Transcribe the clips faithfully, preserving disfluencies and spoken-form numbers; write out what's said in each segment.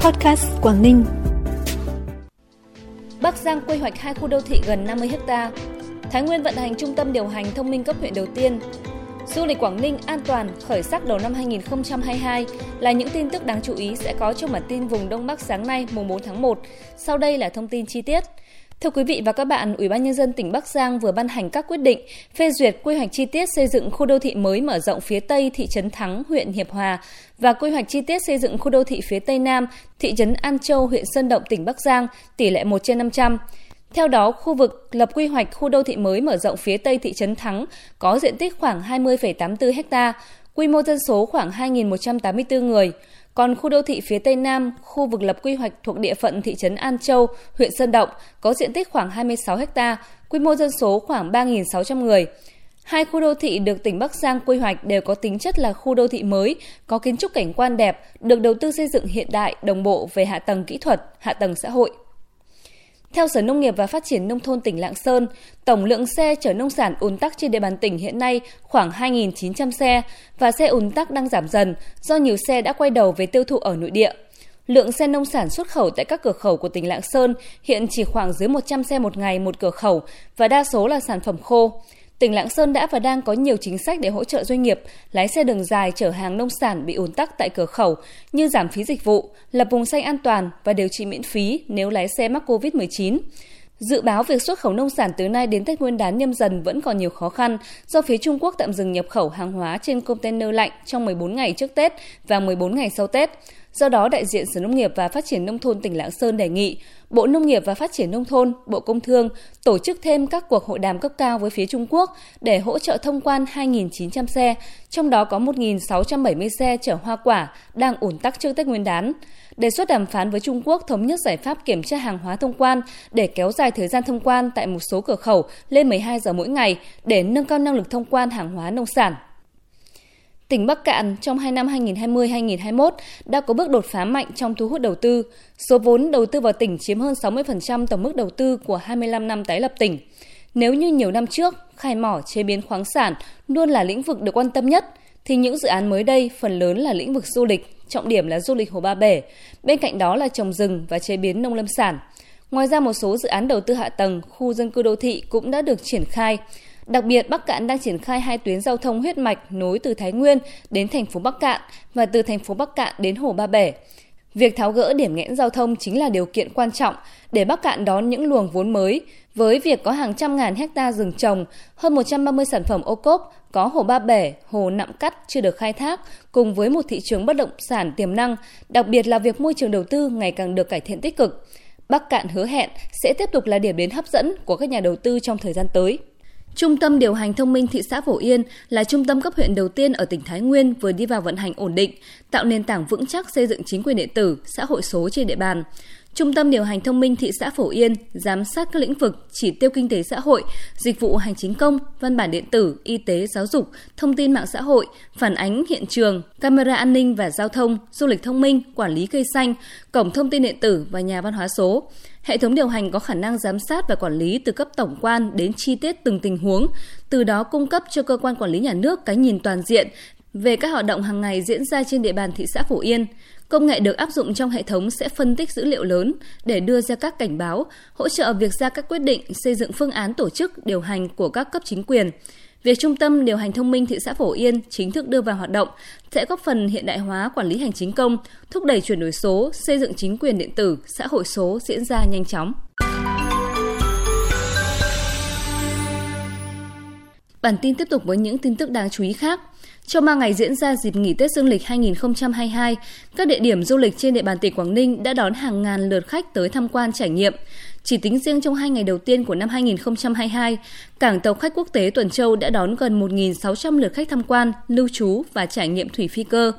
Podcast Quảng Ninh. Bắc Giang quy hoạch hai khu đô thị gần năm mươi héc ta. Thái Nguyên vận hành trung tâm điều hành thông minh cấp huyện đầu tiên. Du lịch Quảng Ninh an toàn, khởi sắc đầu năm hai nghìn không trăm hai mươi hai là những tin tức đáng chú ý sẽ có trong bản tin vùng Đông Bắc sáng nay mùng bốn tháng một. Sau đây là thông tin chi tiết. Thưa quý vị và các bạn, Ủy ban Nhân dân tỉnh Bắc Giang vừa ban hành các quyết định phê duyệt quy hoạch chi tiết xây dựng khu đô thị mới mở rộng phía Tây thị trấn Thắng, huyện Hiệp Hòa và quy hoạch chi tiết xây dựng khu đô thị phía Tây Nam, thị trấn An Châu, huyện Sơn Động, tỉnh Bắc Giang, tỷ lệ một trên năm trăm. Theo đó, khu vực lập quy hoạch khu đô thị mới mở rộng phía Tây thị trấn Thắng có diện tích khoảng hai mươi phẩy tám mươi tư héc ta, quy mô dân số khoảng hai nghìn một trăm tám mươi tư người. Còn khu đô thị phía Tây Nam, khu vực lập quy hoạch thuộc địa phận thị trấn An Châu, huyện Sơn Động có diện tích khoảng hai mươi sáu héc ta, quy mô dân số khoảng ba nghìn sáu trăm người. Hai khu đô thị được tỉnh Bắc Giang quy hoạch đều có tính chất là khu đô thị mới, có kiến trúc cảnh quan đẹp, được đầu tư xây dựng hiện đại, đồng bộ về hạ tầng kỹ thuật, hạ tầng xã hội. Theo Sở Nông nghiệp và Phát triển Nông thôn tỉnh Lạng Sơn, tổng lượng xe chở nông sản ùn tắc trên địa bàn tỉnh hiện nay khoảng hai nghìn chín trăm xe và xe ùn tắc đang giảm dần do nhiều xe đã quay đầu về tiêu thụ ở nội địa. Lượng xe nông sản xuất khẩu tại các cửa khẩu của tỉnh Lạng Sơn hiện chỉ khoảng dưới một trăm xe một ngày một cửa khẩu và đa số là sản phẩm khô. Tỉnh Lạng Sơn đã và đang có nhiều chính sách để hỗ trợ doanh nghiệp, lái xe đường dài chở hàng nông sản bị ùn tắc tại cửa khẩu như giảm phí dịch vụ, lập vùng xanh an toàn và điều trị miễn phí nếu lái xe mắc covid mười chín. Dự báo việc xuất khẩu nông sản từ nay đến Tết Nguyên đán Nhâm Dần vẫn còn nhiều khó khăn do phía Trung Quốc tạm dừng nhập khẩu hàng hóa trên container lạnh trong mười bốn ngày trước Tết và mười bốn ngày sau Tết. Do đó, đại diện Sở Nông nghiệp và Phát triển Nông thôn tỉnh Lạng Sơn đề nghị Bộ Nông nghiệp và Phát triển Nông thôn, Bộ Công Thương tổ chức thêm các cuộc hội đàm cấp cao với phía Trung Quốc để hỗ trợ thông quan hai nghìn chín trăm xe, trong đó có một nghìn sáu trăm bảy mươi xe chở hoa quả đang ùn tắc trước Tết Nguyên đán. Đề xuất đàm phán với Trung Quốc thống nhất giải pháp kiểm tra hàng hóa thông quan để kéo dài thời gian thông quan tại một số cửa khẩu lên mười hai giờ mỗi ngày để nâng cao năng lực thông quan hàng hóa nông sản. Tỉnh Bắc Kạn trong hai năm hai nghìn không trăm hai mươi - hai nghìn không trăm hai mươi mốt đã có bước đột phá mạnh trong thu hút đầu tư. Số vốn đầu tư vào tỉnh chiếm hơn sáu mươi phần trăm tổng mức đầu tư của hai mươi lăm năm tái lập tỉnh. Nếu như nhiều năm trước, khai mỏ, chế biến khoáng sản luôn là lĩnh vực được quan tâm nhất, thì những dự án mới đây phần lớn là lĩnh vực du lịch, trọng điểm là du lịch Hồ Ba Bể, bên cạnh đó là trồng rừng và chế biến nông lâm sản. Ngoài ra một số dự án đầu tư hạ tầng, khu dân cư đô thị cũng đã được triển khai. Đặc biệt, Bắc Kạn đang triển khai hai tuyến giao thông huyết mạch nối từ Thái Nguyên đến thành phố Bắc Kạn và từ thành phố Bắc Kạn đến Hồ Ba Bể. Việc tháo gỡ điểm nghẽn giao thông chính là điều kiện quan trọng để Bắc Kạn đón những luồng vốn mới. Với việc có hàng trăm ngàn hecta rừng trồng, hơn một trăm ba mươi sản phẩm ô cốp, có Hồ Ba Bể, Hồ Nạm Cắt chưa được khai thác, cùng với một thị trường bất động sản tiềm năng, đặc biệt là việc môi trường đầu tư ngày càng được cải thiện tích cực. Bắc Kạn hứa hẹn sẽ tiếp tục là điểm đến hấp dẫn của các nhà đầu tư trong thời gian tới. Trung tâm điều hành thông minh thị xã Phổ Yên là trung tâm cấp huyện đầu tiên ở tỉnh Thái Nguyên vừa đi vào vận hành ổn định, tạo nền tảng vững chắc xây dựng chính quyền điện tử, xã hội số trên địa bàn. Trung tâm điều hành thông minh thị xã Phổ Yên giám sát các lĩnh vực chỉ tiêu kinh tế xã hội, dịch vụ hành chính công, văn bản điện tử, y tế, giáo dục, thông tin mạng xã hội, phản ánh hiện trường, camera an ninh và giao thông, du lịch thông minh, quản lý cây xanh, cổng thông tin điện tử và nhà văn hóa số. Hệ thống điều hành có khả năng giám sát và quản lý từ cấp tổng quan đến chi tiết từng tình huống, từ đó cung cấp cho cơ quan quản lý nhà nước cái nhìn toàn diện về các hoạt động hàng ngày diễn ra trên địa bàn thị xã Phổ Yên. Công nghệ được áp dụng trong hệ thống sẽ phân tích dữ liệu lớn để đưa ra các cảnh báo, hỗ trợ việc ra các quyết định, xây dựng phương án tổ chức, điều hành của các cấp chính quyền. Việc Trung tâm Điều hành Thông minh thị xã Phổ Yên chính thức đưa vào hoạt động sẽ góp phần hiện đại hóa quản lý hành chính công, thúc đẩy chuyển đổi số, xây dựng chính quyền điện tử, xã hội số diễn ra nhanh chóng. Bản tin tiếp tục với những tin tức đáng chú ý khác. Trong ba ngày diễn ra dịp nghỉ Tết Dương lịch hai nghìn không trăm hai mươi hai, các địa điểm du lịch trên địa bàn tỉnh Quảng Ninh đã đón hàng ngàn lượt khách tới tham quan trải nghiệm. Chỉ tính riêng trong hai ngày đầu tiên của năm hai nghìn không trăm hai mươi hai, cảng tàu khách quốc tế Tuần Châu đã đón gần một nghìn sáu trăm lượt khách tham quan, lưu trú và trải nghiệm thủy phi cơ.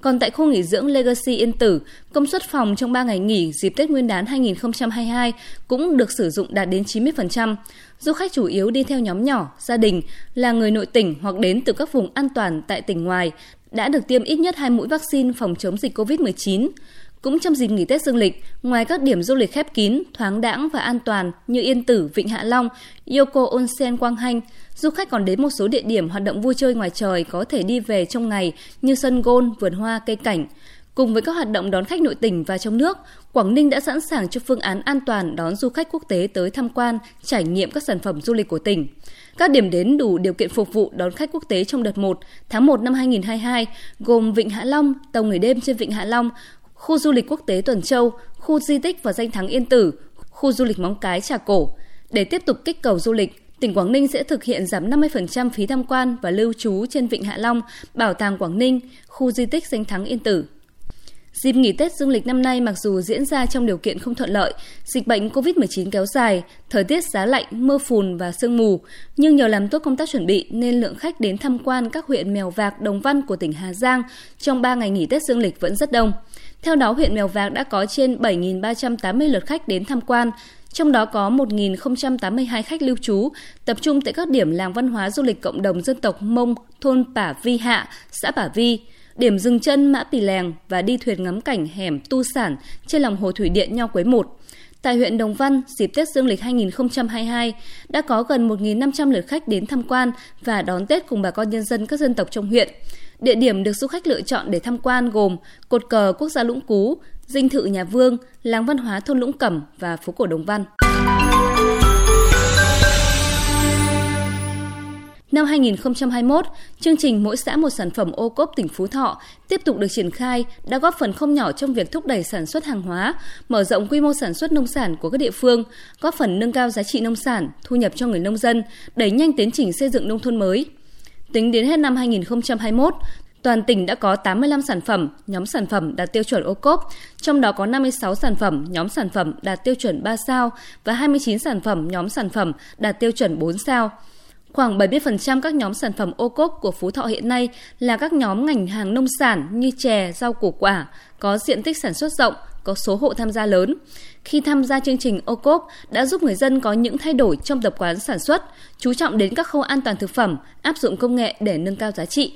Còn tại khu nghỉ dưỡng Legacy Yên Tử, công suất phòng trong ba ngày nghỉ dịp Tết Nguyên đán hai nghìn không trăm hai mươi hai cũng được sử dụng đạt đến chín mươi phần trăm. Du khách chủ yếu đi theo nhóm nhỏ, gia đình, là người nội tỉnh hoặc đến từ các vùng an toàn tại tỉnh ngoài, đã được tiêm ít nhất hai mũi vaccine phòng chống dịch covid mười chín. Cũng trong dịp nghỉ Tết Dương lịch, ngoài các điểm du lịch khép kín, thoáng đãng và an toàn như Yên Tử, Vịnh Hạ Long, Yoko Onsen, Quang Hanh, du khách còn đến một số địa điểm hoạt động vui chơi ngoài trời có thể đi về trong ngày như sân golf, vườn hoa, cây cảnh. Cùng với các hoạt động đón khách nội tỉnh và trong nước, Quảng Ninh đã sẵn sàng cho phương án an toàn đón du khách quốc tế tới tham quan, trải nghiệm các sản phẩm du lịch của tỉnh. Các điểm đến đủ điều kiện phục vụ đón khách quốc tế trong đợt một tháng một năm hai nghìn không trăm hai mươi hai gồm Vịnh Hạ Long, tàu ngày đêm trên Vịnh Hạ Long, khu du lịch quốc tế Tuần Châu, khu di tích và danh thắng Yên Tử, khu du lịch Móng Cái, Trà Cổ. Để tiếp tục kích cầu du lịch, tỉnh Quảng Ninh sẽ thực hiện giảm năm mươi phần trăm phí tham quan và lưu trú trên Vịnh Hạ Long, Bảo tàng Quảng Ninh, khu di tích danh thắng Yên Tử. Dịp nghỉ Tết dương lịch năm nay mặc dù diễn ra trong điều kiện không thuận lợi, dịch bệnh cô vít mười chín kéo dài, thời tiết giá lạnh, mưa phùn và sương mù, nhưng nhờ làm tốt công tác chuẩn bị nên lượng khách đến tham quan các huyện Mèo Vạc, Đồng Văn của tỉnh Hà Giang trong ba ngày nghỉ Tết dương lịch vẫn rất đông. Theo đó, huyện Mèo Vạc đã có trên bảy nghìn ba trăm tám mươi lượt khách đến tham quan, trong đó có một nghìn không trăm tám mươi hai khách lưu trú, tập trung tại các điểm làng văn hóa du lịch cộng đồng dân tộc Mông, thôn Pả Vi Hạ, xã Bả Vi, điểm dừng chân Mã Pì Lèng và đi thuyền ngắm cảnh hẻm Tu Sản trên lòng hồ Thủy Điện Nho Quế Một. Tại huyện Đồng Văn, dịp Tết dương lịch hai nghìn không trăm hai mươi hai đã có gần một nghìn năm trăm lượt khách đến tham quan và đón Tết cùng bà con nhân dân các dân tộc trong huyện. Địa điểm được du khách lựa chọn để tham quan gồm Cột Cờ Quốc gia Lũng Cú, Dinh Thự Nhà Vương, Làng Văn hóa thôn Lũng Cẩm và phố cổ Đồng Văn. Năm hai nghìn không trăm hai mươi mốt, chương trình Mỗi xã một sản phẩm ô cốp tỉnh Phú Thọ tiếp tục được triển khai đã góp phần không nhỏ trong việc thúc đẩy sản xuất hàng hóa, mở rộng quy mô sản xuất nông sản của các địa phương, góp phần nâng cao giá trị nông sản, thu nhập cho người nông dân, đẩy nhanh tiến trình xây dựng nông thôn mới. Tính đến hết năm hai nghìn không trăm hai mươi mốt, toàn tỉnh đã có tám mươi lăm sản phẩm, nhóm sản phẩm đạt tiêu chuẩn ô cốp, trong đó có năm mươi sáu sản phẩm, nhóm sản phẩm đạt tiêu chuẩn ba sao và hai mươi chín sản phẩm, nhóm sản phẩm đạt tiêu chuẩn bốn sao. Khoảng bảy mươi phần trăm các nhóm sản phẩm ô cốp của Phú Thọ hiện nay là các nhóm ngành hàng nông sản như chè, rau củ quả, có diện tích sản xuất rộng, có số hộ tham gia lớn. Khi tham gia chương trình ô cốp đã giúp người dân có những thay đổi trong tập quán sản xuất, chú trọng đến các khâu an toàn thực phẩm, áp dụng công nghệ để nâng cao giá trị.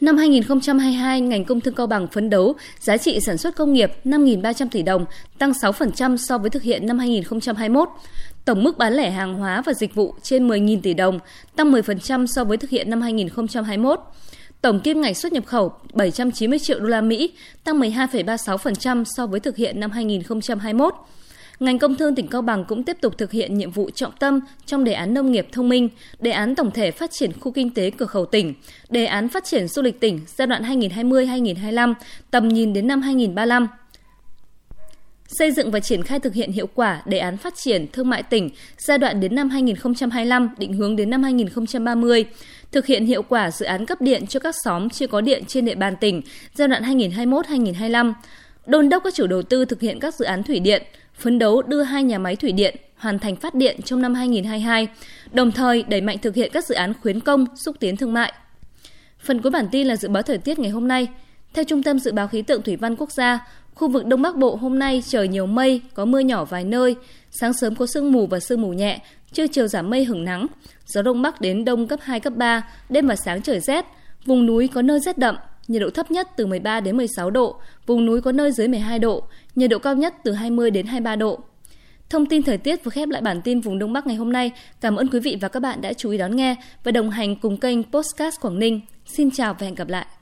Năm hai nghìn không trăm hai mươi hai, ngành công thương Cao Bằng phấn đấu giá trị sản xuất công nghiệp năm nghìn ba trăm tỷ đồng, tăng sáu phần trăm so với thực hiện năm hai nghìn không trăm hai mươi mốt. Tổng mức bán lẻ hàng hóa và dịch vụ trên mười nghìn tỷ đồng, tăng mười phần trăm so với thực hiện năm hai nghìn không trăm hai mươi mốt. Tổng kim ngạch xuất nhập khẩu bảy trăm chín mươi triệu đô la Mỹ, tăng mười hai phẩy ba mươi sáu phần trăm so với thực hiện năm hai nghìn không trăm hai mươi mốt. Ngành công thương tỉnh Cao Bằng cũng tiếp tục thực hiện nhiệm vụ trọng tâm trong đề án nông nghiệp thông minh, đề án tổng thể phát triển khu kinh tế cửa khẩu tỉnh, đề án phát triển du lịch tỉnh giai đoạn hai nghìn không trăm hai mươi đến hai nghìn không trăm hai mươi lăm, tầm nhìn đến năm hai nghìn không trăm ba mươi lăm. Xây dựng và triển khai thực hiện hiệu quả đề án phát triển thương mại tỉnh giai đoạn đến năm hai nghìn không trăm hai mươi lăm, định hướng đến năm hai nghìn không trăm ba mươi, thực hiện hiệu quả dự án cấp điện cho các xóm chưa có điện trên địa bàn tỉnh giai đoạn hai nghìn không trăm hai mươi mốt đến hai nghìn không trăm hai mươi lăm, đôn đốc các chủ đầu tư thực hiện các dự án thủy điện, phấn đấu đưa hai nhà máy thủy điện hoàn thành phát điện trong năm hai nghìn không trăm hai mươi hai, đồng thời đẩy mạnh thực hiện các dự án khuyến công, xúc tiến thương mại. Phần cuối bản tin là dự báo thời tiết ngày hôm nay. Theo Trung tâm Dự báo Khí tượng Thủy văn Quốc gia, khu vực Đông Bắc Bộ hôm nay trời nhiều mây, có mưa nhỏ vài nơi, sáng sớm có sương mù và sương mù nhẹ, trưa chiều giảm mây hửng nắng, gió Đông Bắc đến Đông cấp hai, cấp ba, đêm và sáng trời rét, vùng núi có nơi rét đậm, nhiệt độ thấp nhất từ mười ba đến mười sáu độ, vùng núi có nơi dưới mười hai độ, nhiệt độ cao nhất từ hai mươi đến hai mươi ba độ. Thông tin thời tiết vừa khép lại bản tin vùng Đông Bắc ngày hôm nay. Cảm ơn quý vị và các bạn đã chú ý đón nghe và đồng hành cùng kênh Podcast Quảng Ninh. Xin chào và hẹn gặp lại!